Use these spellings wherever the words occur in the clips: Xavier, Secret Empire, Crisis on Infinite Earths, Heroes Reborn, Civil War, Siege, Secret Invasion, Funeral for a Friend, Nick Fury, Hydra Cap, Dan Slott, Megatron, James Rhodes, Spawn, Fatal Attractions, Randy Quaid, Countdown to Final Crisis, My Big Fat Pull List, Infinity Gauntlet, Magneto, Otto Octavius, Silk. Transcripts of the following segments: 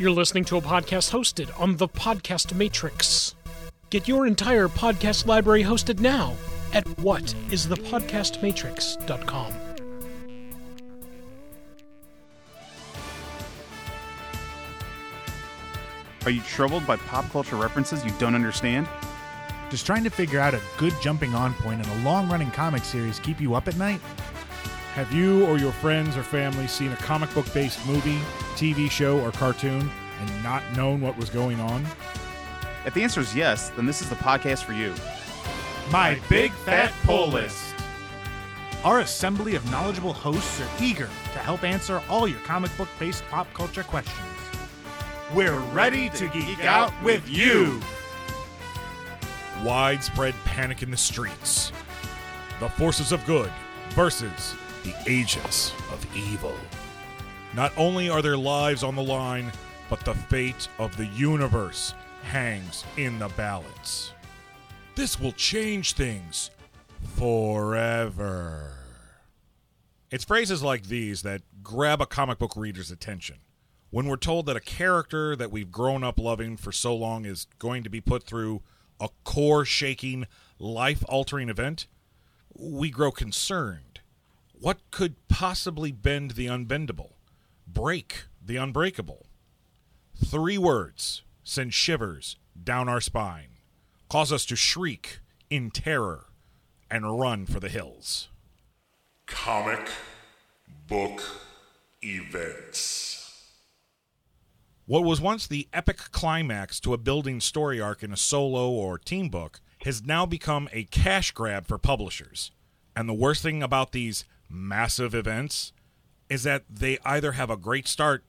You're listening to a podcast hosted on The Podcast Matrix. Get your entire podcast library hosted now at whatisthepodcastmatrix.com. Are you troubled by pop culture references you don't understand? Does trying to figure out a good jumping-on point in a long-running comic series keep you up at night? Have you or your friends or family seen a comic book-based movie, TV show, or cartoon and not known what was going on? If the answer is yes, then this is the podcast for you. My Big Fat Pull List. Our assembly of knowledgeable hosts are eager to help answer all your comic book-based pop culture questions. We're ready to geek out with you. Widespread panic in the streets. The forces of good versus the agents of evil. Not only are their lives on the line, but the fate of the universe hangs in the balance. This will change things forever. It's phrases like these that grab a comic book reader's attention. When we're told that a character that we've grown up loving for so long is going to be put through a core-shaking, life-altering event, we grow concerned. What could possibly bend the unbendable? Break the unbreakable? 3 words send shivers down our spine, cause us to shriek in terror, and run for the hills. Comic book events. What was once the epic climax to a building story arc in a solo or team book has now become a cash grab for publishers. And the worst thing about these massive events is that they either have a great start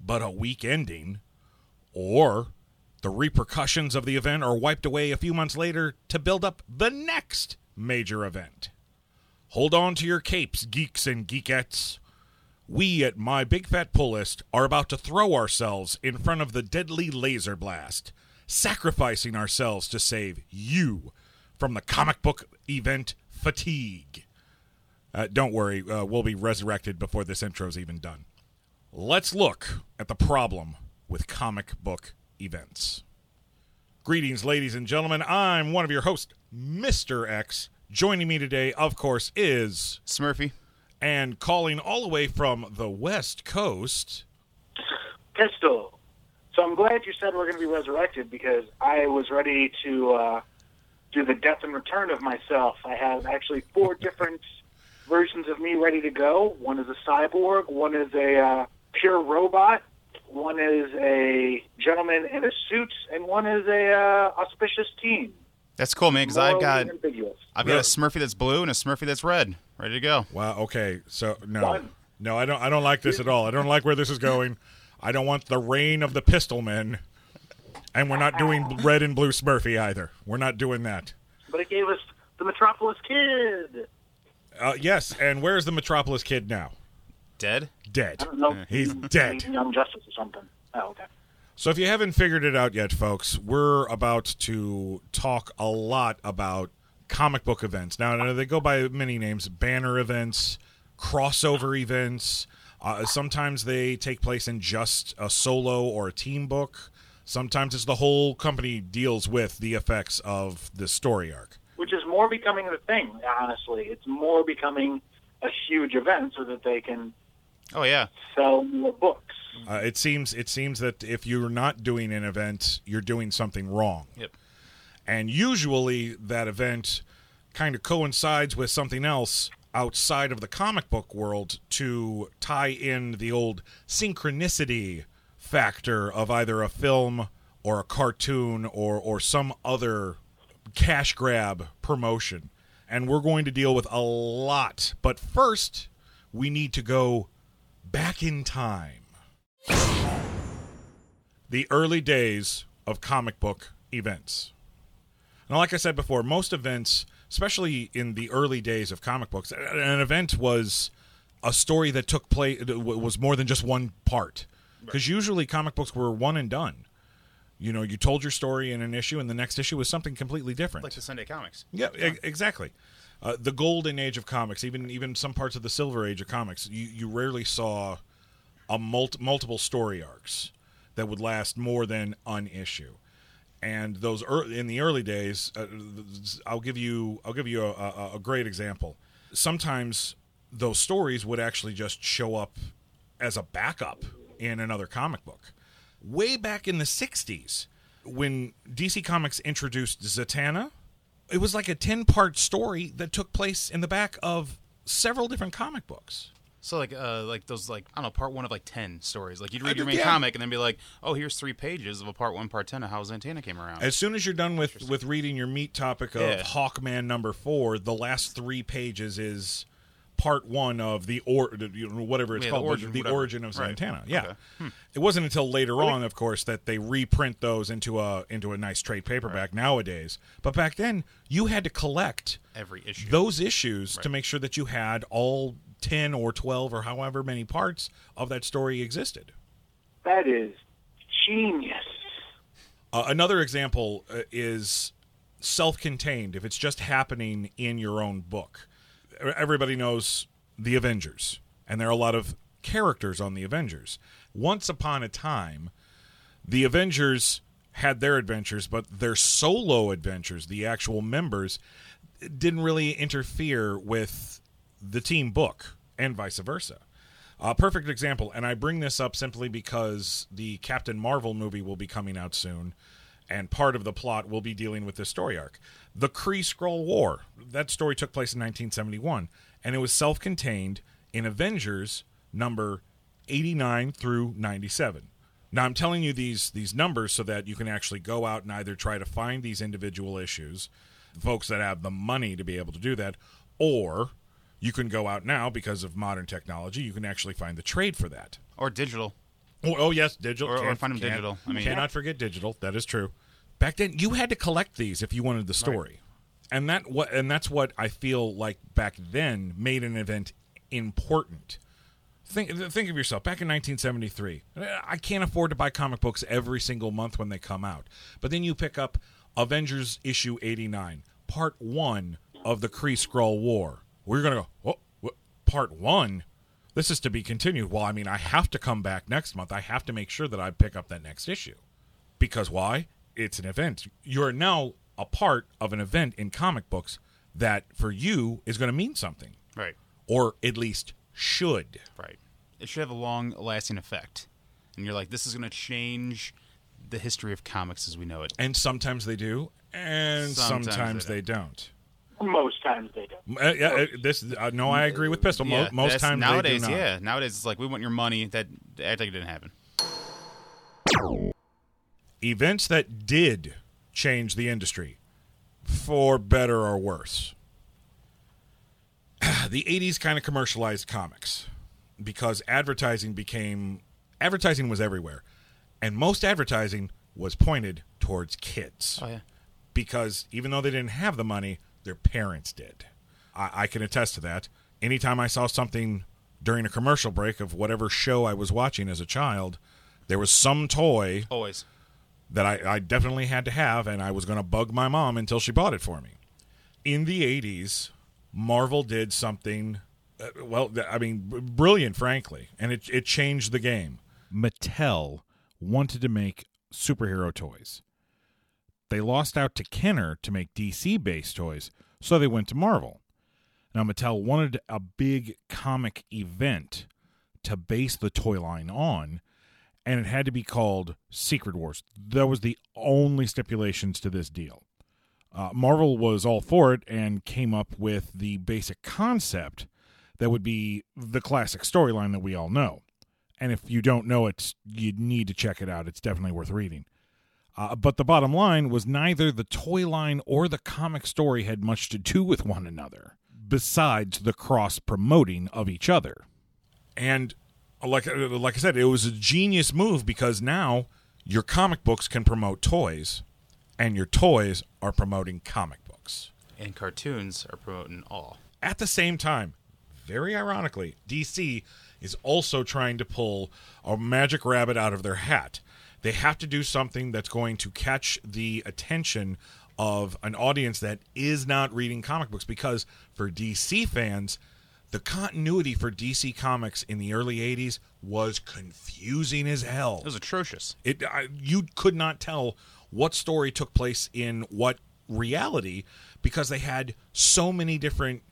but a weak ending, or the repercussions of the event are wiped away a few months later to build up the next major event. Hold on to your capes, geeks and geekettes. We at My Big Fat Pull List are about to throw ourselves in front of the deadly laser blast, sacrificing ourselves to save you from the comic book event fatigue. Don't worry, we'll be resurrected before this intro's even done. Let's look at the problem with comic book events. Greetings, ladies and gentlemen. I'm one of your hosts, Mr. X. Joining me today, of course, is... Smurfy. And calling all the way from the West Coast... Pistol. So I'm glad you said we're going to be resurrected, because I was ready to do the death and return of myself. I have actually 4 different versions of me ready to go. One is a cyborg, one is a pure robot, one is a gentleman in a suit, and one is a auspicious teen. That's cool, man, because I've got a Smurfy that's blue and a Smurfy that's red. Ready to go. Wow, okay. So no, I don't like this at all. I don't like where this is going. I don't want the reign of the pistol men. And we're not doing red and blue Smurfy either. We're not doing that. But it gave us the Metropolis Kid. Yes, and where's the Metropolis Kid now? Dead. I don't know. He's dead. Young Justice or something. Oh, okay. So if you haven't figured it out yet, folks, we're about to talk a lot about comic book events. Now, they go by many names: banner events, crossover events. Sometimes they take place in just a solo or a team book. Sometimes it's the whole company deals with the effects of the story arc. Which is more becoming the thing, honestly. It's more becoming a huge event so that they can sell more books. It seems that if you're not doing an event, you're doing something wrong. Yep. And usually that event kind of coincides with something else outside of the comic book world to tie in the old synchronicity factor of either a film or a cartoon or some other cash grab promotion. And we're going to deal with a lot. But first, we need to go back in time. The early days of comic book events. Now, like I said before, most events, especially in the early days of comic books, an event was a story that took place, was more than just one part. Because usually comic books were one and done. You know, you told your story in an issue, and the next issue was something completely different. Like the Sunday comics. Yeah. Exactly. The golden age of comics, even some parts of the silver age of comics, you rarely saw multiple story arcs. that would last more than an issue. And those in the early days, I'll give you a great example. Sometimes those stories would actually just show up as a backup in another comic book. Way back in the 60s, when DC Comics introduced Zatanna, it was like a 10-part story that took place in the back of several different comic books. So like those, like, I don't know, part one of like 10 stories. Like you'd read your main comic and then be like, oh, here's 3 pages of a part one, part 10 of how Zatanna came around. As soon as you're done with reading your meat topic of Hawkman #4, the last 3 pages is part one of the whatever it's called, the origin of Zatanna. Right. Yeah, okay. It wasn't until later on, of course, that they reprint those into a nice trade paperback nowadays. But back then, you had to collect every issue, those issues, to make sure that you had all 10 or 12 or however many parts of that story existed. That is genius. Another example is self-contained, if it's just happening in your own book. Everybody knows the Avengers, and there are a lot of characters on the Avengers. Once upon a time, the Avengers had their adventures, but their solo adventures, the actual members, didn't really interfere with the team book, and vice versa. A perfect example, and I bring this up simply because the Captain Marvel movie will be coming out soon, and part of the plot will be dealing with this story arc. The Kree-Skrull War. That story took place in 1971, and it was self-contained in Avengers number 89 through 97. Now, I'm telling you these numbers so that you can actually go out and either try to find these individual issues, folks that have the money to be able to do that, or you can go out now because of modern technology. You can actually find the trade for that. Or digital. Oh yes, digital. Or find them digital. I mean, cannot forget digital. That is true. Back then, you had to collect these if you wanted the story, and that's what I feel like back then made an event important. Think of yourself back in 1973. I can't afford to buy comic books every single month when they come out, but then you pick up Avengers issue 89, part one of the Kree-Skrull War. We're gonna go, part one. This is to be continued. Well, I mean, I have to come back next month. I have to make sure that I pick up that next issue. Because why? It's an event. You're now a part of an event in comic books that, for you, is going to mean something. Right. Or at least should. Right. It should have a long-lasting effect. And you're like, this is going to change the history of comics as we know it. And sometimes they do, and sometimes they don't. Most times they don't. I agree with Pistol. Most times nowadays, they do not. Nowadays it's like we want your money. That act like it didn't happen. Events that did change the industry, for better or worse. The 80s kind of commercialized comics because advertising was everywhere, and most advertising was pointed towards kids. Oh yeah, because even though they didn't have the money, their parents did. I can attest to that. Anytime I saw something during a commercial break of whatever show I was watching as a child, there was some toy always that I definitely had to have, and I was going to bug my mom until she bought it for me. In the 80s, Marvel did something, brilliant, frankly, and it changed the game. Mattel wanted to make superhero toys. They lost out to Kenner to make DC-based toys, so they went to Marvel. Now, Mattel wanted a big comic event to base the toy line on, and it had to be called Secret Wars. That was the only stipulations to this deal. Marvel was all for it and came up with the basic concept that would be the classic storyline that we all know. And if you don't know it, you need to check it out. It's definitely worth reading. But the bottom line was neither the toy line or the comic story had much to do with one another, besides the cross-promoting of each other. And like I said, it was a genius move because now your comic books can promote toys, and your toys are promoting comic books. And cartoons are promoting all. At the same time, very ironically, DC is also trying to pull a magic rabbit out of their hat. They have to do something that's going to catch the attention of an audience that is not reading comic books, because for DC fans, the continuity for DC Comics in the early 80s was confusing as hell. It was atrocious. You could not tell what story took place in what reality because they had so many different.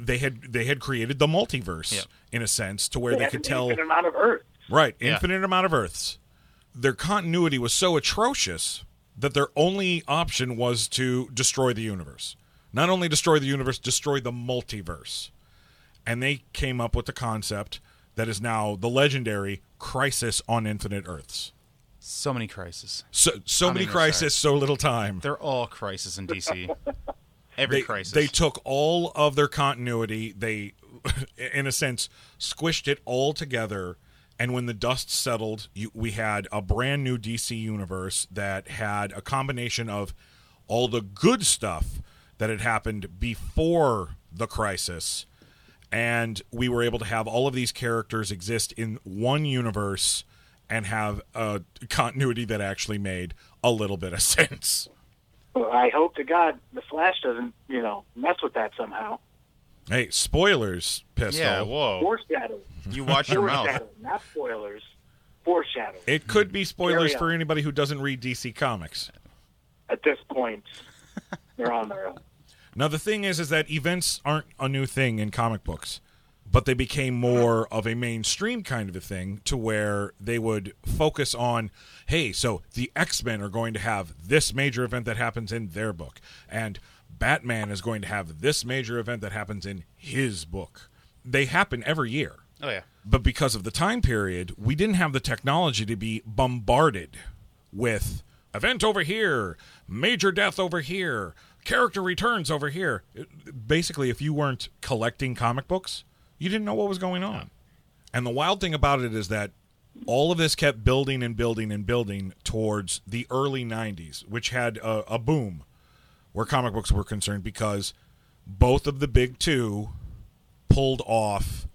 They had created the multiverse in a sense to where they could tell infinite amount of Earths. Right, infinite amount of Earths. Their continuity was so atrocious that their only option was to destroy the universe. Not only destroy the universe, destroy the multiverse. And they came up with the concept that is now the legendary Crisis on Infinite Earths. So many crises. So many crises, so little time. They're all crises in DC. Every crisis. They took all of their continuity. They, in a sense, squished it all together. And when the dust settled, we had a brand new DC universe that had a combination of all the good stuff that had happened before the crisis. And we were able to have all of these characters exist in one universe and have a continuity that actually made a little bit of sense. Well, I hope to God the Flash doesn't, mess with that somehow. Hey, spoilers, Pistol. Yeah, whoa. Foreshadowing. You watch your mouth. Not spoilers. Foreshadowing. It could be spoilers for anybody who doesn't read DC Comics. At this point, they're on their own. Now, the thing is that events aren't a new thing in comic books, but they became more of a mainstream kind of a thing to where they would focus on, hey, so the X-Men are going to have this major event that happens in their book, and Batman is going to have this major event that happens in his book. They happen every year. Oh, yeah. But because of the time period, we didn't have the technology to be bombarded with event over here, major death over here, character returns over here. Basically, if you weren't collecting comic books, you didn't know what was going on. And the wild thing about it is that all of this kept building and building and building towards the early 90s, which had a boom where comic books were concerned because both of the big two pulled off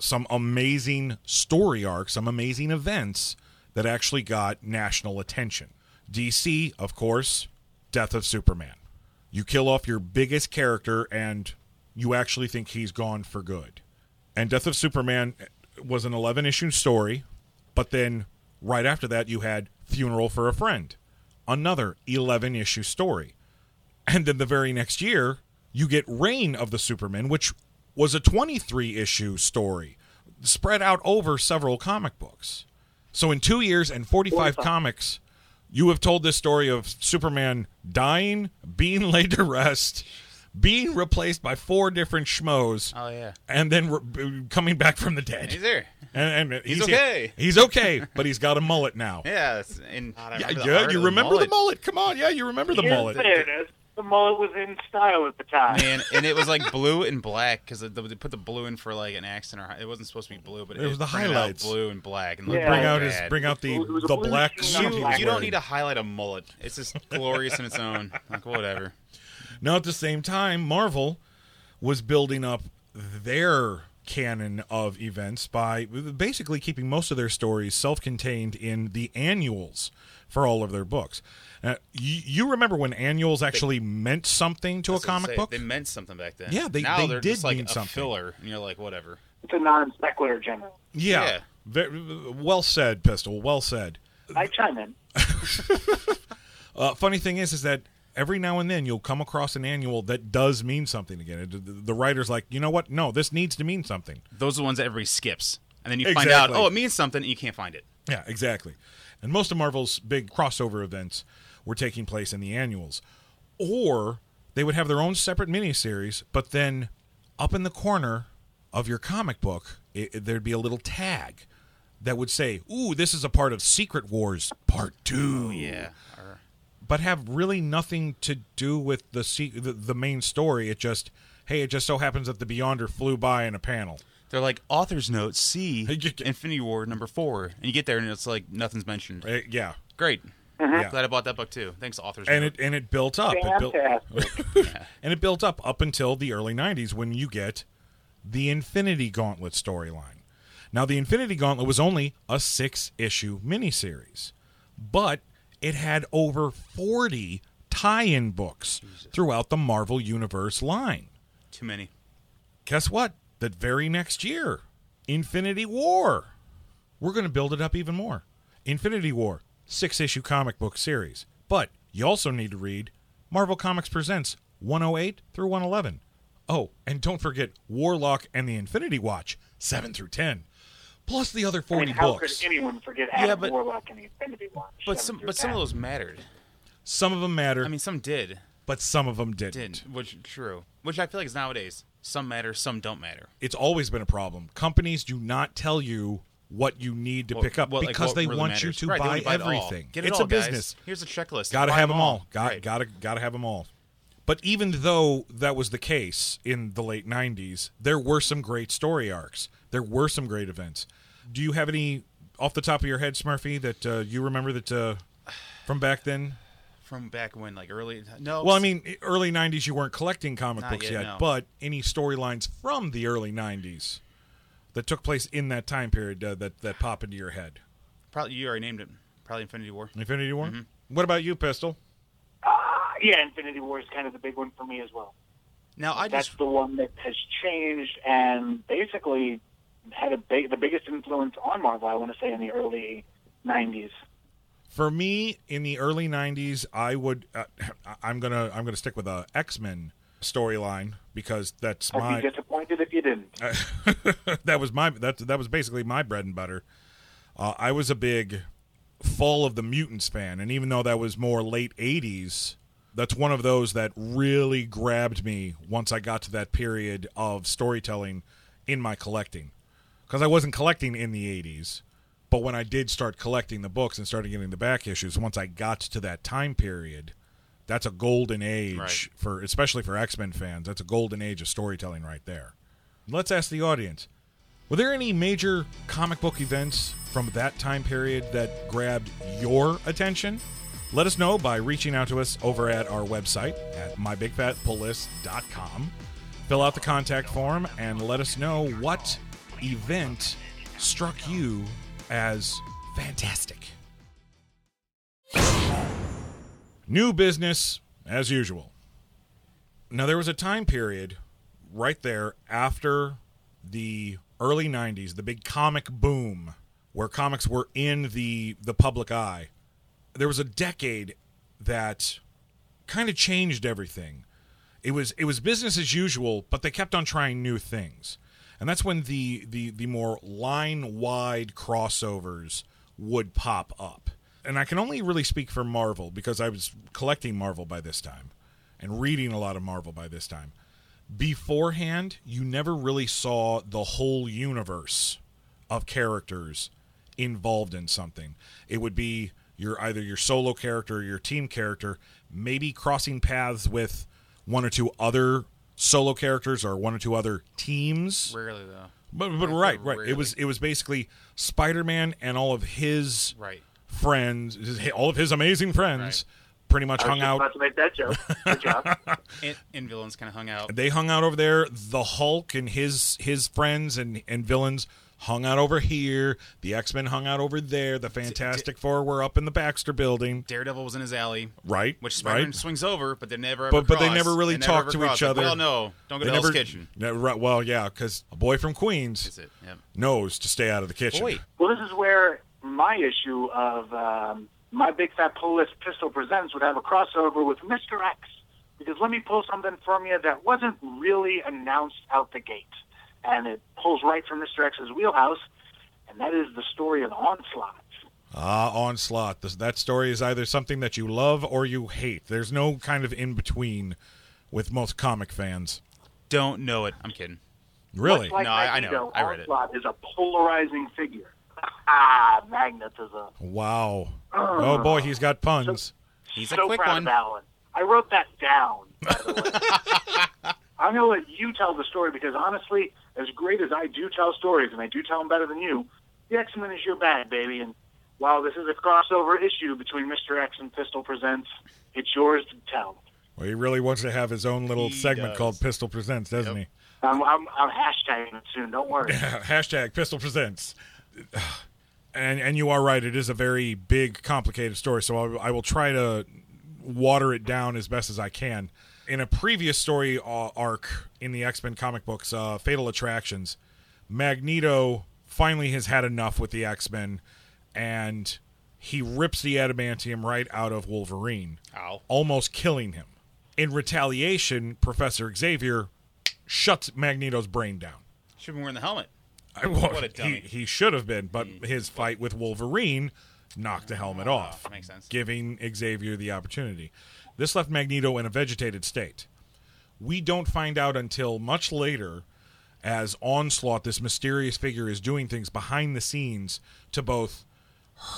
some amazing story arcs, some amazing events that actually got national attention. DC, of course, Death of Superman. You kill off your biggest character, and you actually think he's gone for good. And Death of Superman was an 11-issue story, but then right after that you had Funeral for a Friend, another 11-issue story. And then the very next year, you get Reign of the Superman, which was a 23-issue story spread out over several comic books. So in 2 years and 45 comics... you have told this story of Superman dying, being laid to rest, being replaced by four different schmoes. Oh, yeah. And then coming back from the dead. He's there. And he's okay. Here. He's okay, but he's got a mullet now. Yeah. You remember the mullet. Come on. Yeah, you remember the mullet. There it is. The mullet was in style at the time. Man, and it was like blue and black because they put the blue in for like an accent. Or it wasn't supposed to be blue, but it was the highlights. Blue and black. And bring out the black suit. You don't need to highlight a mullet. It's just glorious in its own. Like, whatever. Now, at the same time, Marvel was building up their canon of events by basically keeping most of their stories self-contained in the annuals for all of their books. Now, you remember when annuals actually meant something to a comic book? They meant something back then. Yeah, they did just like mean something. Filler, and you're like, whatever. It's a non-sequitur, general. Yeah. Very, well said, Pistol. Well said. I chime in. Funny thing is that every now and then you'll come across an annual that does mean something again. The writer's like, you know what? No, this needs to mean something. Those are the ones that everybody skips. And then you find out, oh, it means something, and you can't find it. Yeah, exactly. And most of Marvel's big crossover events were taking place in the annuals. Or they would have their own separate miniseries, but then up in the corner of your comic book, there'd be a little tag that would say, ooh, this is a part of Secret Wars Part 2. Oh, yeah. But have really nothing to do with the main story. It just, hey, it just so happens that the Beyonder flew by in a panel. They're like, author's note, C, Infinity War number 4. And you get there, and it's like, nothing's mentioned. Yeah. Great. Mm-hmm. Yeah. Glad I bought that book, too. Thanks, author's note. And it built up. And it built up until the early 90s when you get the Infinity Gauntlet storyline. Now, the Infinity Gauntlet was only a 6-issue miniseries, but it had over 40 tie-in books throughout the Marvel Universe line. Too many. Guess what? That very next year, Infinity War we're going to build it up even more. Infinity War, 6-issue comic book series. But you also need to read Marvel Comics Presents 108 through 111. Oh, and don't forget Warlock and the Infinity Watch, 7 through 10. Plus the other 40 books. How could anyone forget Warlock and the Infinity Watch? But some of those mattered. Some of them mattered. I mean, some did. But some of them didn't. Which I feel like is nowadays. Some matter, some don't matter. It's always been a problem. Companies do not tell you what you need to pick up because they want you to buy everything. It's a business. Here's a checklist. Got to have them all. Got to have them all. But even though that was the case in the late 90s, there were some great story arcs. There were some great events. Do you have any off the top of your head, Smurfy, that you remember that from back then? From back when, like early... No. Well, I mean, early 90s, you weren't collecting comic books yet, no. But any storylines from the early 90s that took place in that time period that pop into your head? Probably, you already named it. Probably Infinity War. Infinity War? Mm-hmm. What about you, Pistol? Yeah, Infinity War is kind of the big one for me as well. That's the one that has changed and basically had the biggest influence on Marvel, I want to say, in the early 90s. For me, in the early 90s, I would I'm gonna stick with a X-Men storyline because that's my... I'd be disappointed if you didn't. That was basically my bread and butter. I was a big Fall of the Mutants fan, and even though that was more late 80s, that's one of those that really grabbed me once I got to that period of storytelling in my collecting. Because I wasn't collecting in the 80s. But when I did start collecting the books and started getting the back issues, once I got to that time period, that's a golden age, right? Especially for X-Men fans. That's a golden age of storytelling right there. Let's ask the audience. Were there any major comic book events from that time period that grabbed your attention? Let us know by reaching out to us over at our website at mybigfatpulllist.com. Fill out the contact form and let us know what event struck you as fantastic. New business as usual. Now, there was a time period right there after the early 90s, the big comic boom, where comics were in the public eye. There was a decade that kind of changed everything. It was business as usual, but they kept on trying new things. And that's when the more line-wide crossovers would pop up. And I can only really speak for Marvel because I was collecting Marvel by this time and reading a lot of Marvel by this time. Beforehand, you never really saw the whole universe of characters involved in something. It would be either your solo character or your team character, maybe crossing paths with one or two other solo characters or one or two other teams. Rarely, though. But right. Rarely. It was basically Spider-Man and all of his friends, all of his amazing friends, pretty much hung out. I was just about to make that joke. Good job. And villains kind of hung out. They hung out over there. The Hulk and his friends and villains hung out over here. The X-Men hung out over there. The Fantastic Four were up in the Baxter Building. Daredevil was in his alley. Right. Which Spider-Man swings over, but they never ever cross. But they never really talk to each other. Well, no. Don't go to Hell's Kitchen. Well, yeah, because a boy from Queens knows to stay out of the kitchen. Boy. Well, this is where my issue of My Big Fat Pull List Pistol Presents would have a crossover with Mr. X. Because let me pull something from you that wasn't really announced out the gate. And it pulls right from Mr. X's wheelhouse, and that is the story of Onslaught. Onslaught. That story is either something that you love or you hate. There's no kind of in-between with most comic fans. Don't know it. I'm kidding. Really? Like no, I know. I read it. Onslaught is a polarizing figure. Magnetism. Wow. Oh, boy, he's got puns. He's a quick one. I wrote that down, by the way. I'm going to let you tell the story because, honestly, as great as I do tell stories, and I do tell them better than you, the X-Men is your bag, baby. And while this is a crossover issue between Mr. X and Pistol Presents, it's yours to tell. Well, he really wants to have his own little segment called Pistol Presents, doesn't he? I'm hashtagging it soon. Don't worry. Yeah, hashtag Pistol Presents. And you are right. It is a very big, complicated story, so I will try to water it down as best as I can. In a previous story arc in the X-Men comic books, Fatal Attractions, Magneto finally has had enough with the X-Men, and he rips the adamantium right out of Wolverine, almost killing him. In retaliation, Professor Xavier shuts Magneto's brain down. Should have been wearing the helmet. What a dummy. He should have been, but his fight with Wolverine knocked the helmet off, that makes sense, giving Xavier the opportunity. This left Magneto in a vegetated state. We don't find out until much later, as Onslaught, this mysterious figure, is doing things behind the scenes to both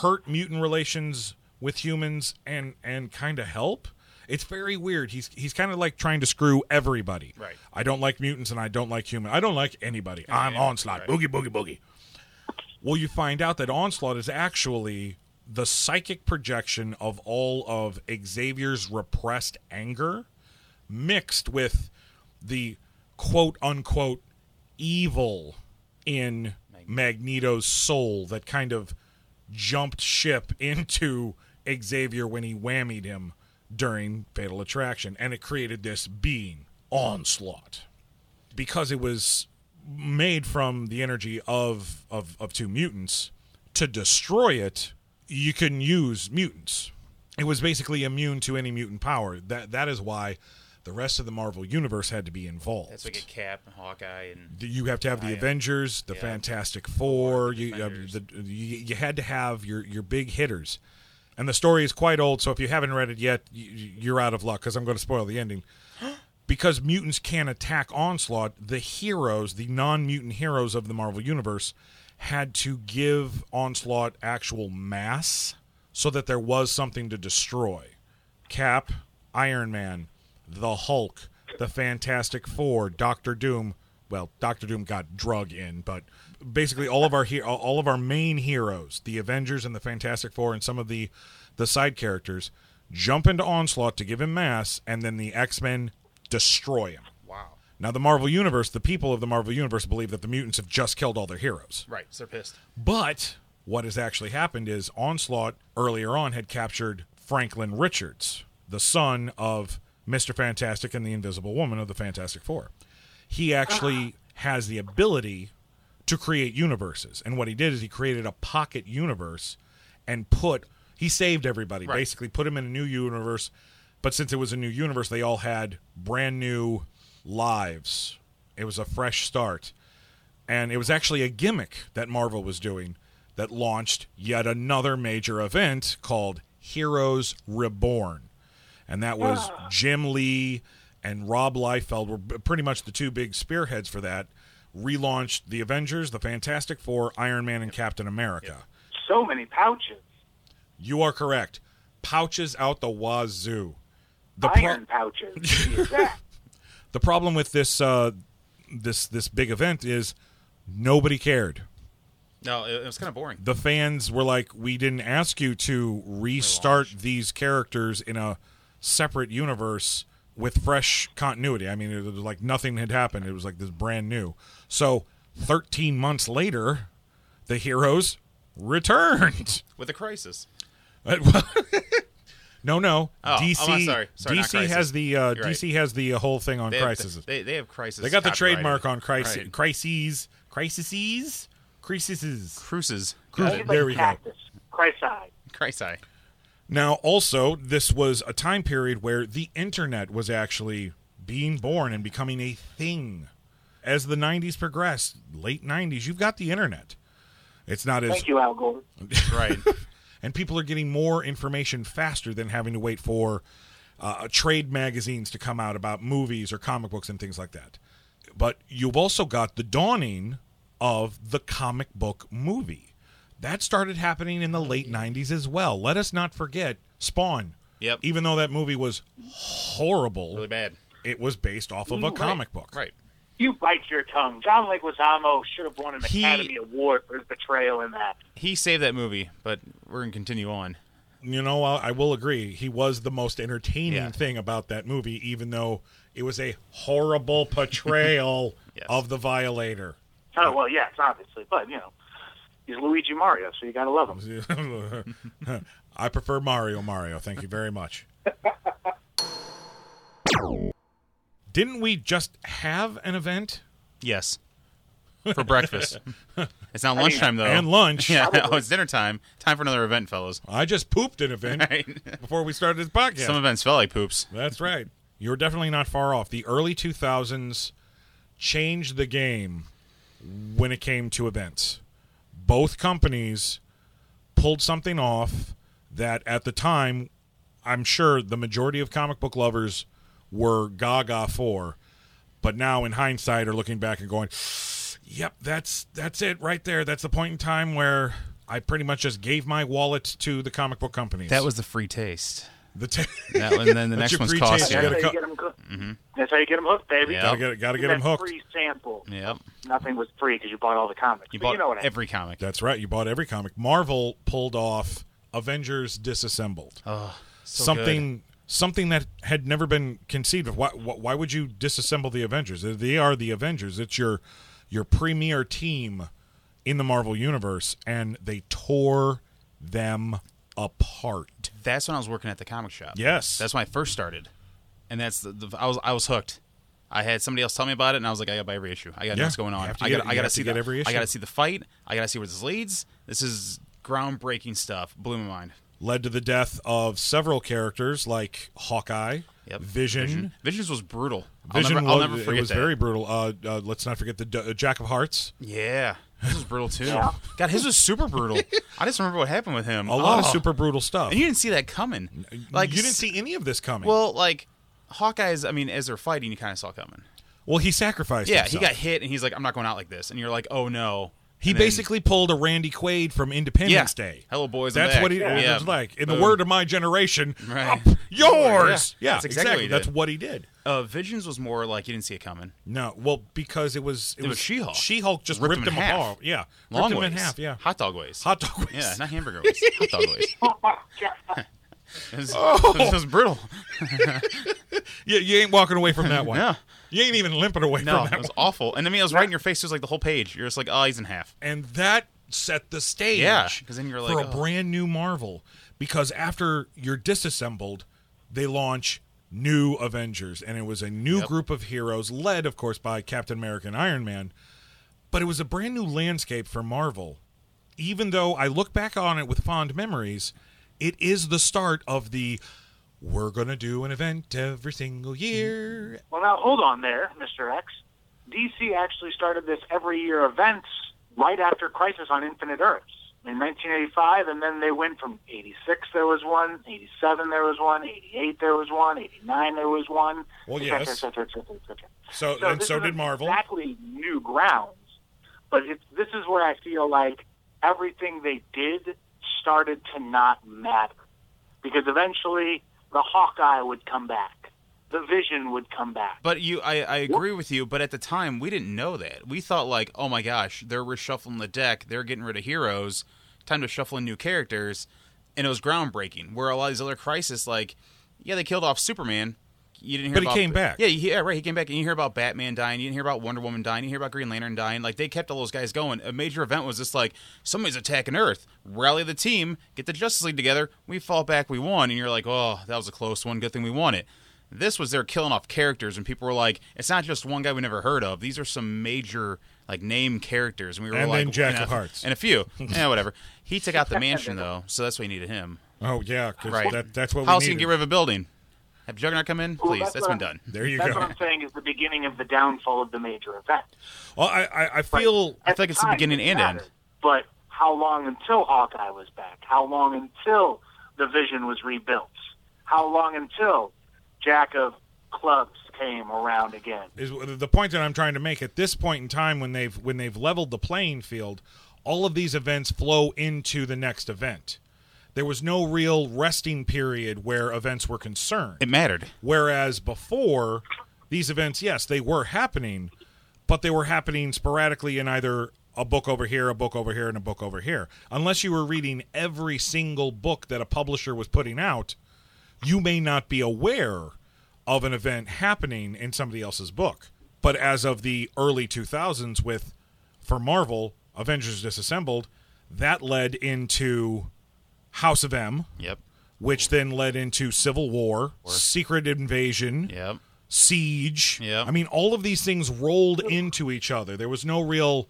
hurt mutant relations with humans and kind of help. It's very weird. He's kind of like trying to screw everybody. Right. I don't like mutants and I don't like humans. I don't like anybody. Yeah, I'm Onslaught. Right. Boogie, boogie, boogie. Well, you find out that Onslaught is actually the psychic projection of all of Xavier's repressed anger mixed with the quote-unquote evil in Magneto's soul that kind of jumped ship into Xavier when he whammied him during Fatal Attraction, and it created this being, Onslaught. Because it was made from the energy of two mutants, to destroy it, you can use mutants. It was basically immune to any mutant power. That is why the rest of the Marvel Universe had to be involved. That's like a Cap and Hawkeye. And you have to have the Avengers, the Fantastic Four. You had to have your big hitters. And the story is quite old, so if you haven't read it yet, you're out of luck, because I'm going to spoil the ending. Because mutants can't attack Onslaught, the heroes, the non-mutant heroes of the Marvel Universe, had to give Onslaught actual mass so that there was something to destroy. Cap, Iron Man, the Hulk, the Fantastic Four, Doctor Doom. Well, Doctor Doom got drug in, but basically all of our main heroes, the Avengers and the Fantastic Four and some of the side characters, jump into Onslaught to give him mass, and then the X-Men destroy him. Wow. Now, the Marvel Universe, the people of the Marvel Universe believe that the mutants have just killed all their heroes. Right, so they're pissed. But what has actually happened is Onslaught earlier on had captured Franklin Richards, the son of Mr. Fantastic and the Invisible Woman of the Fantastic Four. He actually has the ability to create universes. And what he did is he created a pocket universe and he saved everybody, basically put him in a new universe. But since it was a new universe, they all had brand new lives. It was a fresh start. And it was actually a gimmick that Marvel was doing that launched yet another major event called Heroes Reborn. And that was Jim Lee and Rob Liefeld were pretty much the two big spearheads for that. Relaunched the Avengers, the Fantastic Four, Iron Man, and Captain America. So many pouches. You are correct. Pouches out the wazoo. Iron pouches. The problem with this this big event is nobody cared. No, it was kind of boring. The fans were like, we didn't ask you to restart these characters in a separate universe with fresh continuity. I mean, it was like nothing had happened. It was like this brand new. So 13 months later, the heroes returned. With a crisis. No. Oh, DC has the DC has the whole thing on crises. They have crises. They got the trademark on crises. There we go. Crisis. Now, also, this was a time period where the internet was actually being born and becoming a thing. As the 90s progressed, late 90s, you've got the internet. It's not as... Thank you, Al Gore. Right. And people are getting more information faster than having to wait for trade magazines to come out about movies or comic books and things like that. But you've also got the dawning of the comic book movie. That started happening in the late 90s as well. Let us not forget Spawn. Yep. Even though that movie was horrible. Really bad. It was based off of a comic book. Right. You bite your tongue. John Leguizamo should have won an Academy Award for his portrayal in that. He saved that movie, but we're going to continue on. You know, I will agree. He was the most entertaining thing about that movie, even though it was a horrible portrayal of the Violator. Oh, well, yes, obviously, but, you know. He's Luigi Mario, so you gotta love him. I prefer Mario. Thank you very much. Didn't we just have an event? Yes. for breakfast. It's not lunchtime, though. And lunch. Yeah. Oh, it's dinner time. Time for another event, fellas. I just pooped an event before we started this podcast. Some events felt like poops. That's right. You're definitely not far off. The early 2000s changed the game when it came to events. Both companies pulled something off that at the time, I'm sure the majority of comic book lovers were gaga for, but now in hindsight are looking back and going, yep, that's it right there. That's the point in time where I pretty much just gave my wallet to the comic book companies. That was the free taste. That one, and then the next one's cost. That's how you get them hooked, baby. Yep. Gotta get them hooked. Free sample. Yep. Nothing was free because you bought all the comics. You bought every comic. That's right. You bought every comic. Marvel pulled off Avengers Disassembled. Oh, so something that had never been conceived of. Why would you disassemble the Avengers? They are the Avengers. It's your premier team in the Marvel universe, and they tore them apart. That's when I was working at the comic shop. Yes, that's when I first started, and that's I was hooked. I had somebody else tell me about it, and I was like, I got to buy every issue. I got to know what's going on. I got to see the fight. I got to see where this leads. This is groundbreaking stuff. Blew my mind. Led to the death of several characters like Hawkeye, yep. Vision. Vision's was brutal. I'll never forget. It was that. Very brutal. Let's not forget the Jack of Hearts. Yeah. His was brutal, too. Yeah. God, his was super brutal. I just remember what happened with him. A lot of super brutal stuff. And you didn't see that coming. Like, you didn't see any of this coming. Well, like, Hawkeye's, I mean, as they're fighting, you kind of saw coming. Well, he sacrificed himself. He got hit, and he's like, I'm not going out like this. And you're like, oh, no. He basically pulled a Randy Quaid from Independence Day. Hello, boys. That's what it was like. In the word of my generation, up yours. Yeah, that's exactly. That's what he did. Visions was more like you didn't see it coming. No, well, because it was She-Hulk. She-Hulk just ripped him apart. Yeah, long ways. Him in half. Yeah, hot dog ways. Yeah, not hamburger ways. Hot dog ways. It was brutal. You ain't walking away from that one. No. You ain't even limping away from that. No, it was awful. And I mean, it was right in your face. It was like the whole page. You're just like, oh, he's in half. And that set the stage. Yeah, because then you're like for a brand new Marvel. Because after you're disassembled, they launch New Avengers, and it was a new group of heroes, led, of course, by Captain America and Iron Man. But it was a brand new landscape for Marvel. Even though I look back on it with fond memories, it is the start of the we're going to do an event every single year. Well, now, hold on there, Mr. X. DC actually started this every year events right after Crisis on Infinite Earths in 1985, and then they went from 86 there was one, 87 there was one, 88 there was one, 89 there was one. Well, yes. Et cetera. So did Marvel. Exactly new grounds. But this is where I feel like everything they did started to not matter. Because eventually the Hawkeye would come back. The Vision would come back. But I agree with you, but at the time, we didn't know that. We thought like, oh my gosh, they're reshuffling the deck, they're getting rid of heroes, time to shuffle in new characters, and it was groundbreaking. Where a lot of these other crises, like, yeah, they killed off Superman, you didn't hear about... But he came back. Yeah, he came back, and you hear about Batman dying, you didn't hear about Wonder Woman dying, you didn't hear about Green Lantern dying. Like, they kept all those guys going. A major event was just like, somebody's attacking Earth, rally the team, get the Justice League together, we fought back, we won, and you're like, oh, that was a close one, good thing we won it. This was their killing off characters, and people were like, it's not just one guy we never heard of. These are some major, like, name characters. And we were like, Jack of Hearts. And a few. Yeah, whatever. He took out the mansion, though, so that's why you needed him. Oh, yeah, because that's what we needed. How's he going to get rid of a building? Have Juggernaut come in? Please, that's been done. There you go. That's what I'm saying is the beginning of the downfall of the major event. Well, I feel like it's the beginning and end. But how long until Hawkeye was back? How long until the Vision was rebuilt? How long until Jack of Clubs came around again? Is the point that I'm trying to make. At this point in time, when they've leveled the playing field, all of these events flow into the next event. There was no real resting period where events were concerned. It mattered. Whereas before, these events, yes, they were happening, but they were happening sporadically in either a book over here, a book over here, and a book over here. Unless you were reading every single book that a publisher was putting out, you may not be aware of an event happening in somebody else's book. But as of the early 2000s for Marvel, Avengers Disassembled, that led into House of M, which then led into Civil War, Secret Invasion, Siege. Yeah. I mean, all of these things rolled into each other. There was no real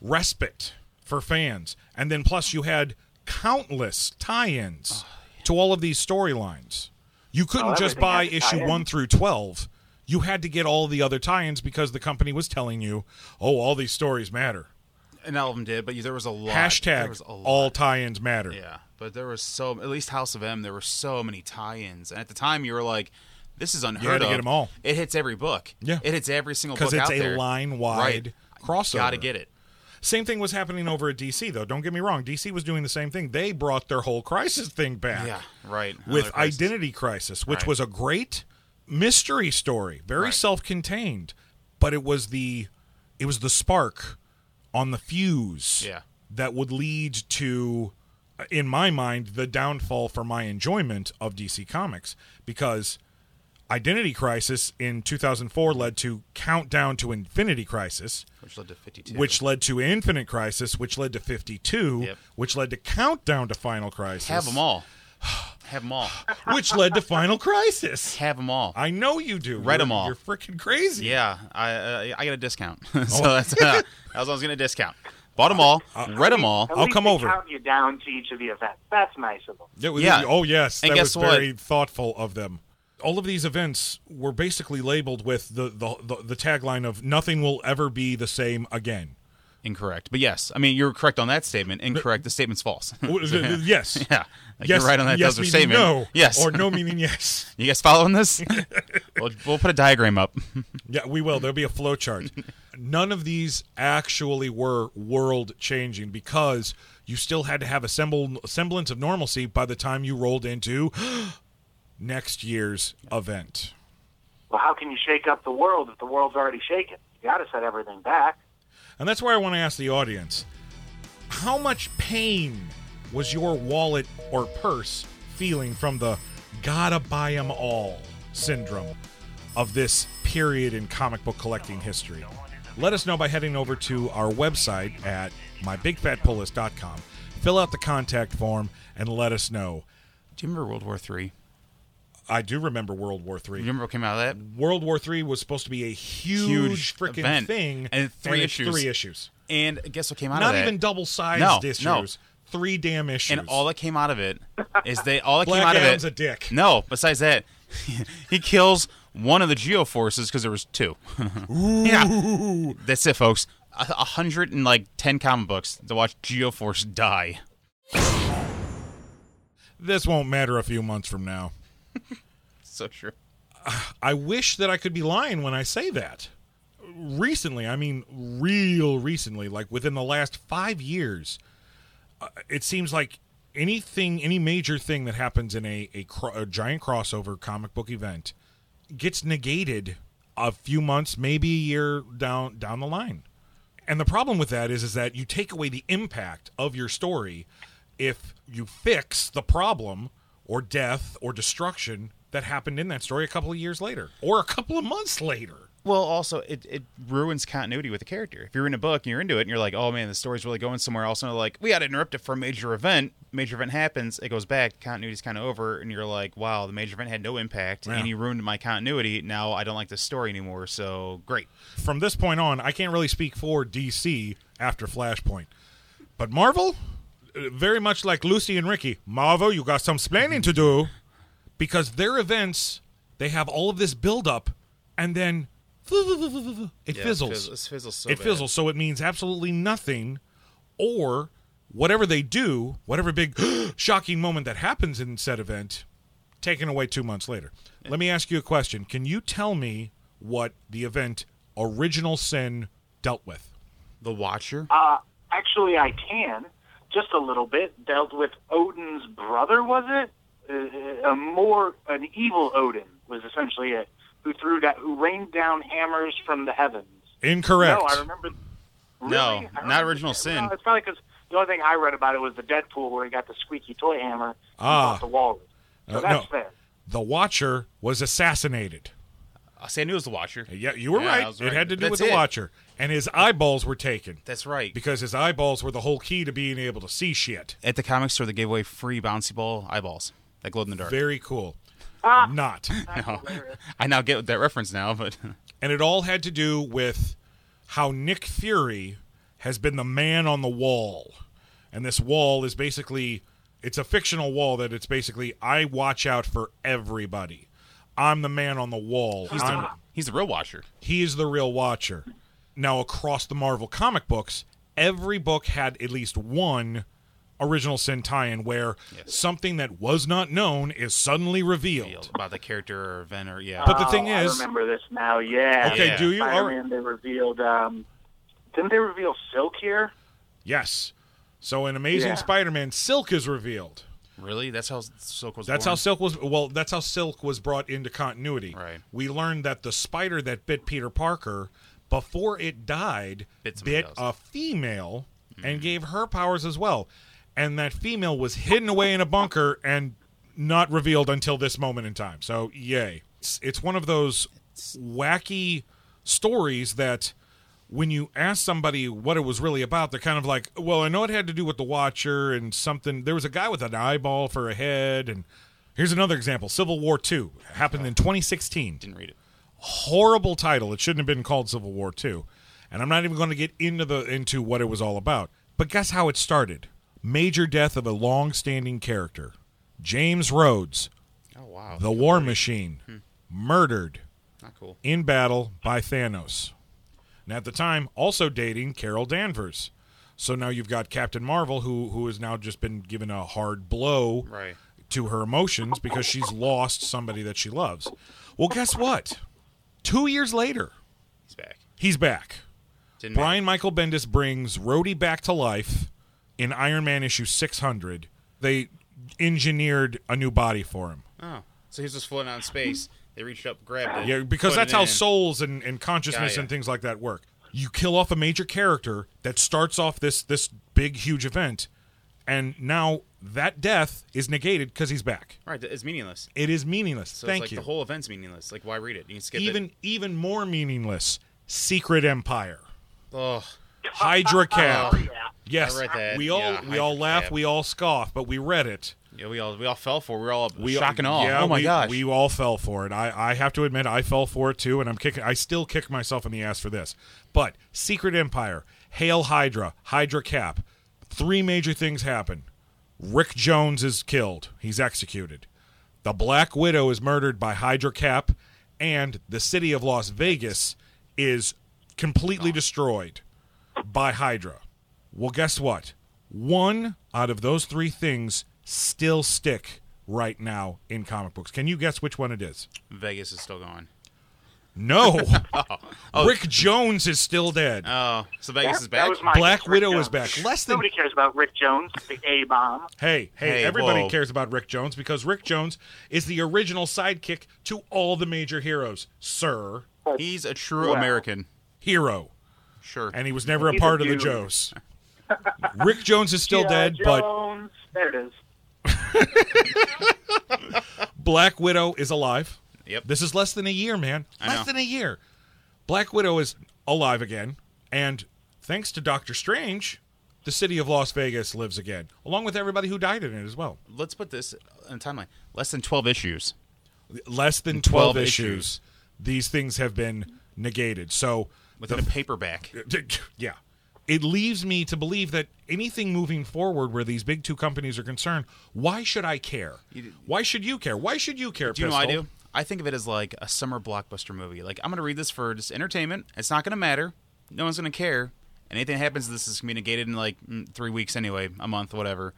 respite for fans. And then plus you had countless tie-ins to all of these storylines. You couldn't just buy issue 1 through 12. You had to get all the other tie-ins because the company was telling you, oh, all these stories matter. And all of them did, but there was a lot. Hashtag all tie-ins matter. Yeah, but there was so, at least House of M, there were so many tie-ins. And at the time you were like, this is unheard of. You had to get them all. It hits every book. Yeah. It hits every single book out there. Because it's a line-wide crossover. You gotta get it. Same thing was happening over at DC, though. Don't get me wrong. DC was doing the same thing. They brought their whole Crisis thing back. Yeah, right. With Identity Crisis, which was a great mystery story, very self-contained, but it was the spark on the fuse that would lead to, in my mind, the downfall for my enjoyment of DC Comics, because Identity Crisis in 2004 led to Countdown to Infinity Crisis, which led to 52, which led to Infinite Crisis, which led to 52, which led to Countdown to Final Crisis. Have them all. Have them all. Which led to Final Crisis. Have them all. I know you do. Read them all. You're freaking crazy. Yeah, I got a discount. So that was what I was going to discount. Bought them all. Read them all. I'll come over. Count you down to each of the events. That's nice of them. Oh, yes. And that guess was what? Very thoughtful of them. All of these events were basically labeled with the tagline of nothing will ever be the same again. Incorrect. But yes, I mean, you're correct on that statement. Incorrect. The statement's false. Yes. Yeah. Like yes, you're right on that. Yes meaning statement. No. Yes. Or no meaning yes. You guys following this? We'll put a diagram up. Yeah, we will. There'll be a flow chart. None of these actually were world-changing because you still had to have a semblance of normalcy by the time you rolled into next year's event. Well, how can you shake up the world if the world's already shaken? You got to set everything back. And that's where I want to ask the audience, how much pain was your wallet or purse feeling from the gotta buy 'em all syndrome of this period in comic book collecting history? Let us know by heading over to our website at mybigfatpulllist.com. Fill out the contact form and let us know. Do you remember World War III? I do remember World War III. You remember what came out of that? World War III was supposed to be a huge freaking thing. And three issues. And guess what came out of that? Not even double-sized issues. No. Three damn issues. And all that came out of it is Black Adam's a dick. No, besides that, he kills one of the Geo-forces because there was two. Ooh. Yeah. That's it, folks. 110 comic books to watch Geo-force die. This won't matter a few months from now. So true. I wish that I could be lying when I say that. Recently, I mean real recently, like within the last 5 years, it seems like any major thing that happens in a giant crossover comic book event gets negated a few months, maybe a year down the line. And the problem with that is that you take away the impact of your story if you fix the problem or death or destruction that happened in that story a couple of years later or a couple of months later. Well, also, it ruins continuity with the character. If you're in a book and you're into it and you're like, oh, man, the story's really going somewhere else, and they're like, we got to interrupt it for a major event. Major event happens. It goes back. Continuity's kind of over. And you're like, wow, the major event had no impact, and you ruined my continuity. Now I don't like this story anymore, so great. From this point on, I can't really speak for DC after Flashpoint. But Marvel, very much like Lucy and Ricky, Marvel, you got some splaining to do, because their events, they have all of this buildup, and then it fizzles. It fizzles, so it means absolutely nothing, or whatever they do, whatever big shocking moment that happens in said event, taken away 2 months later. Yeah. Let me ask you a question. Can you tell me what the event Original Sin dealt with? The Watcher? Actually, I can. Just a little bit. Dealt with Odin's brother, was it? An evil Odin was essentially it. Who rained down hammers from the heavens. Incorrect. No, I remember. Really? No, not Original Sin. No, it's probably because the only thing I read about it was the Deadpool where he got the squeaky toy hammer off the wall. So that's fair. The Watcher was assassinated. I knew it was the Watcher. Yeah, you were right. It had to do with the Watcher. And his eyeballs were taken. That's right. Because his eyeballs were the whole key to being able to see shit. At the comic store, they gave away free bouncy ball eyeballs that glowed in the dark. Very cool. not. No. I now get that reference now, but and it all had to do with how Nick Fury has been the man on the wall, and this wall is basically it's a fictional wall that it's basically I watch out for everybody. I'm the man on the wall. He's the real watcher. He is the real watcher. Now, across the Marvel comic books, every book had at least one original sin tie-in where something that was not known is suddenly revealed. About the character or event or, But the thing is... I remember this now, Okay, do you? Spider-Man, they revealed... didn't they reveal Silk here? Yes. So in Amazing Spider-Man, Silk is revealed. Really? That's how Silk was born? How Silk was... Well, that's how Silk was brought into continuity. Right. We learned that the spider that bit Peter Parker, before it died, bit a female and gave her powers as well. And that female was hidden away in a bunker and not revealed until this moment in time. So, yay. It's one of those wacky stories that when you ask somebody what it was really about, they're kind of like, well, I know it had to do with the Watcher and something. There was a guy with an eyeball for a head. And here's another example. Civil War II happened in 2016. Didn't read it. Horrible title. It shouldn't have been called Civil War II. And I'm not even going to get into what it was all about. But guess how it started? Major death of a long-standing character. James Rhodes, the War Machine, murdered in battle by Thanos. And at the time, also dating Carol Danvers. So now you've got Captain Marvel, who has now just been given a hard blow to her emotions because she's lost somebody that she loves. Well, guess what? 2 years later, he's back. Brian Michael Bendis brings Rhodey back to life. In Iron Man issue 600, they engineered a new body for him. Oh, so he's just floating out in space. They reached up, grabbed it. Yeah, because that's how souls and consciousness and things like that work. You kill off a major character that starts off this big, huge event, and now that death is negated because he's back. Right, it's meaningless. It is meaningless. So Thank you. The whole event's meaningless. Like, why read it? You can skip it. Even more meaningless, Secret Empire. Oh. Hydra Cap. Oh, yeah. Yes, we all laugh, we all scoff, but we read it. Yeah, we all fell for it. We're all shock and awe. Yeah, oh my gosh, we all fell for it. I have to admit, I fell for it too, and I still kick myself in the ass for this. But Secret Empire, Hail Hydra, Hydra Cap, three major things happen. Rick Jones is killed; he's executed. The Black Widow is murdered by Hydra Cap, and the city of Las Vegas is completely destroyed by Hydra. Well, guess what? One out of those three things still stick right now in comic books. Can you guess which one it is? Vegas is still gone. No. Rick Jones is still dead. Oh, so Vegas is back? Black Widow is back. Nobody cares about Rick Jones, the A-bomb. Hey, everybody cares about Rick Jones because Rick Jones is the original sidekick to all the major heroes, sir. He's a true American hero. Sure. And he was never a part of the Joes. Rick Jones is still dead, Jones. But there it is. Black Widow is alive. Yep. This is less than a year, man. Less than a year. Black Widow is alive again, and thanks to Doctor Strange, the city of Las Vegas lives again, along with everybody who died in it as well. Let's put this in a timeline. Less than 12 issues. Less than 12 issues. These things have been negated. So within a paperback. Yeah. It leaves me to believe that anything moving forward where these big two companies are concerned, why should I care? Why should you care? Why should you care, Pistol? Do you know what I do? I think of it as like a summer blockbuster movie. Like, I'm going to read this for just entertainment. It's not going to matter. No one's going to care. And anything that happens to this is communicated in like 3 weeks anyway, a month, whatever.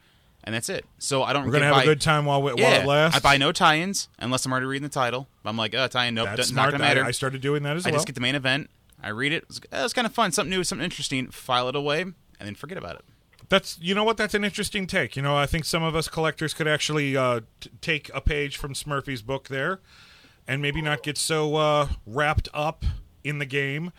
And that's it. So I don't. We're going to have a good time while it lasts. I buy no tie-ins unless I'm already reading the title. I'm like, tie-in, nope, that's not going to matter. I started doing that as well. I just get the main event. I read it. It's kind of fun. Something new, something interesting. File it away and then forget about it. You know what? That's an interesting take. You know, I think some of us collectors could actually take a page from Smurfy's book there and maybe not get so wrapped up in the game.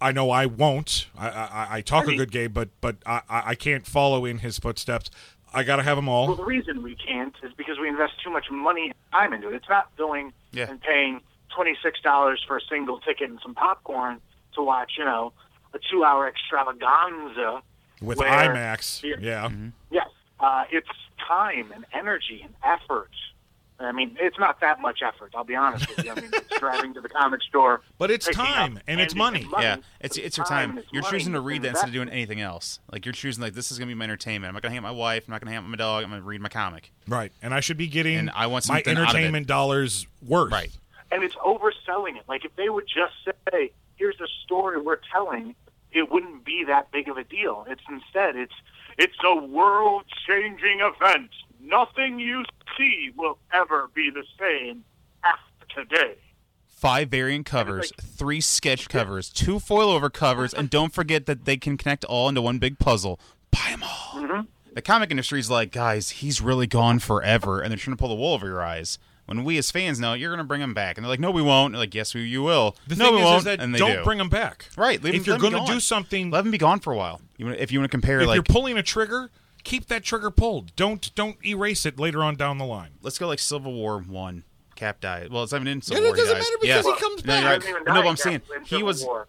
I know I won't. I talk a good game, but I can't follow in his footsteps. I got to have them all. Well, the reason we can't is because we invest too much money and time into it. It's not going and paying $26 for a single ticket and some popcorn to watch, you know, a 2-hour extravaganza with IMAX. Yes, it's time and energy and effort I mean, it's not that much effort, I'll be honest with you. I mean, it's driving to the comic store. But it's time, and it's money. Yeah, it's your time. You're choosing to read that instead of doing anything else. Like, you're choosing, like, this is going to be my entertainment. I'm not going to hang out with my wife. I'm not going to hang out with my dog. I'm going to read my comic. Right, and I should be getting my entertainment dollars worth. Right. And it's overselling it. Like, if they would just say, here's a story we're telling, it wouldn't be that big of a deal. It's instead, it's a world-changing event. Nothing you see will ever be the same after today. 5 variant covers, 3 sketch covers, 2 foil-over covers, and don't forget that they can connect all into one big puzzle. Buy them all. Mm-hmm. The comic industry's like, guys, he's really gone forever, and they're trying to pull the wool over your eyes. When we as fans know, you're going to bring him back. And they're like, no, we won't. And they're like, yes, you will. The no, thing we won't. Is that and they don't bring him back. Right. If you're going to do something. Let him be gone for a while. If you want to compare, if you're pulling a trigger, keep that trigger pulled. Don't erase it later on down the line. Let's go like Civil War I. Cap died. Well, it's not even in Civil War. Yeah, it doesn't matter because he comes back. No, right. No, but I'm saying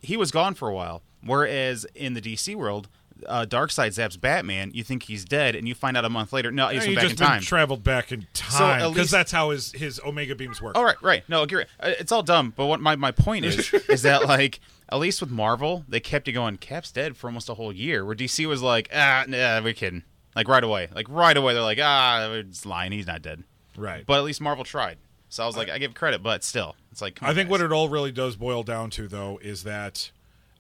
he was gone for a while. Whereas in the DC world, Darkseid zaps Batman, you think he's dead, and you find out a month later, no, he's back in time. He traveled back in time, because that's how his Omega Beams work. Oh, right. No, it's all dumb, but what my point is, is that, like, at least with Marvel, they kept you going, Cap's dead for almost a whole year, where DC was like, nah, we're kidding. Like, right away. They're like, it's lying, he's not dead. Right. But at least Marvel tried. So I was like, I give credit, but still. It's like, I think what it all really does boil down to, though, is that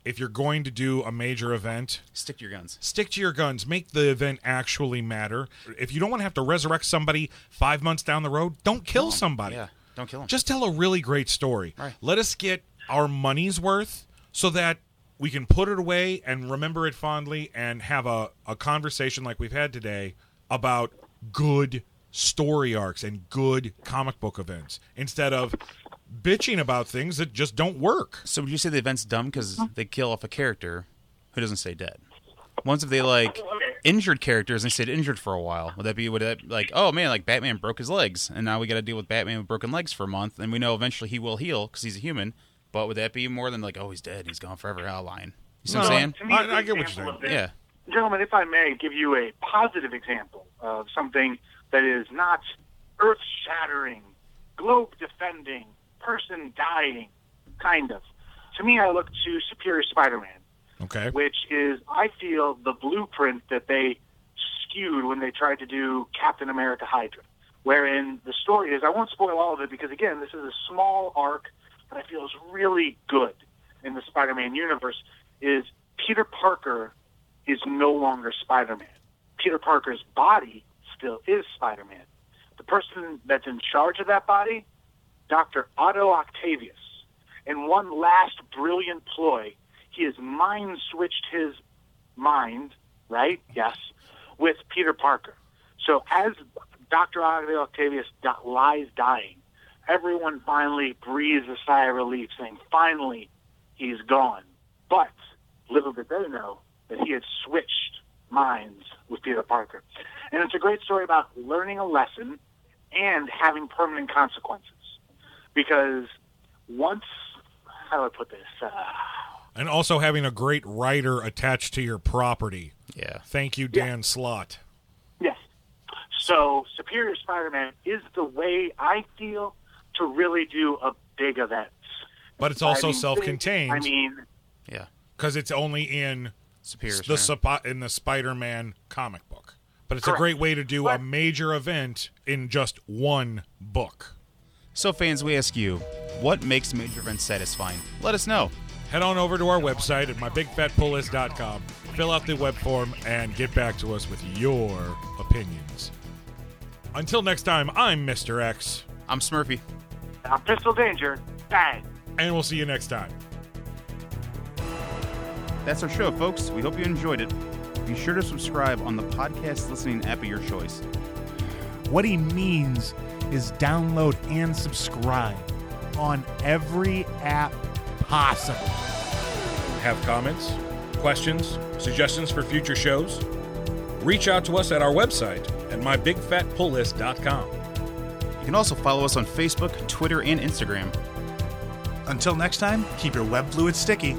if you're going to do a major event, stick to your guns. Make the event actually matter. If you don't want to have to resurrect somebody 5 months down the road, don't kill somebody. Yeah, don't kill them. Just tell a really great story. Right. Let us get our money's worth so that we can put it away and remember it fondly and have a conversation like we've had today about good story arcs and good comic book events instead of bitching about things that just don't work. So would you say the event's dumb because they kill off a character who doesn't stay dead? Once if they, like, injured characters and stayed injured for a while, would that be like Batman broke his legs, and now we got to deal with Batman with broken legs for a month, and we know eventually he will heal because he's a human, but would that be more than like, oh, he's dead, he's gone forever, out of line? You see what I'm saying? I get what you're saying. Yeah. Gentlemen, if I may give you a positive example of something that is not earth-shattering, globe-defending, person dying, kind of. To me, I look to Superior Spider-Man, which is, I feel, the blueprint that they skewed when they tried to do Captain America Hydra, wherein the story is, I won't spoil all of it because, again, this is a small arc that I feel is really good in the Spider-Man universe, is Peter Parker is no longer Spider-Man. Peter Parker's body still is Spider-Man. The person that's in charge of that body, Dr. Otto Octavius. In one last brilliant ploy, he has mind-switched his mind, right? Yes, with Peter Parker. So as Dr. Otto Octavius lies dying, everyone finally breathes a sigh of relief saying, finally, he's gone. But little did they know that he had switched minds with Peter Parker. And it's a great story about learning a lesson and having permanent consequences. Because once, how do I put this? And also having a great writer attached to your property. Yeah. Thank you, Dan Slott. Yes. So Superior Spider-Man is the way I feel to really do a big event. But it's also self-contained. Yeah. Because it's only in the Spider-Man comic book. But it's a great way to do a major event in just one book. So fans, we ask you, what makes major events satisfying? Let us know. Head on over to our website at mybigfatpulllist.com, fill out the web form, and get back to us with your opinions. Until next time, I'm Mr. X. I'm Smurfy. I'm Pistol Danger. Bang. And we'll see you next time. That's our show, folks. We hope you enjoyed it. Be sure to subscribe on the podcast listening app of your choice. What he means is download and subscribe on every app possible. Have comments, questions, suggestions for future shows? Reach out to us at our website at mybigfatpulllist.com. You can also follow us on Facebook, Twitter, and Instagram. Until next time, keep your web fluid sticky,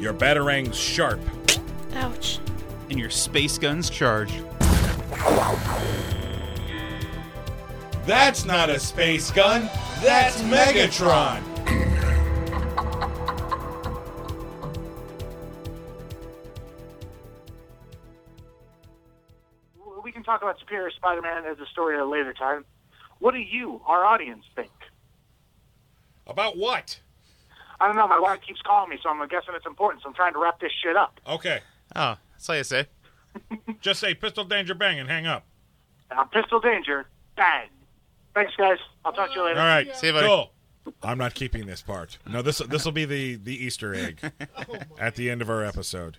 your batarangs sharp. Ouch. And your space guns charged. That's not a space gun. That's Megatron. We can talk about Superior Spider-Man as a story at a later time. What do you, our audience, think? About what? I don't know. My wife keeps calling me, so I'm guessing it's important, so I'm trying to wrap this shit up. Okay. Oh, that's all you say. Just say pistol danger, bang, and hang up. Pistol danger, bang. Thanks, guys. I'll talk to you later. All right. See you, buddy. Cool. I'm not keeping this part. No, this will be the Easter egg at the end of our episode.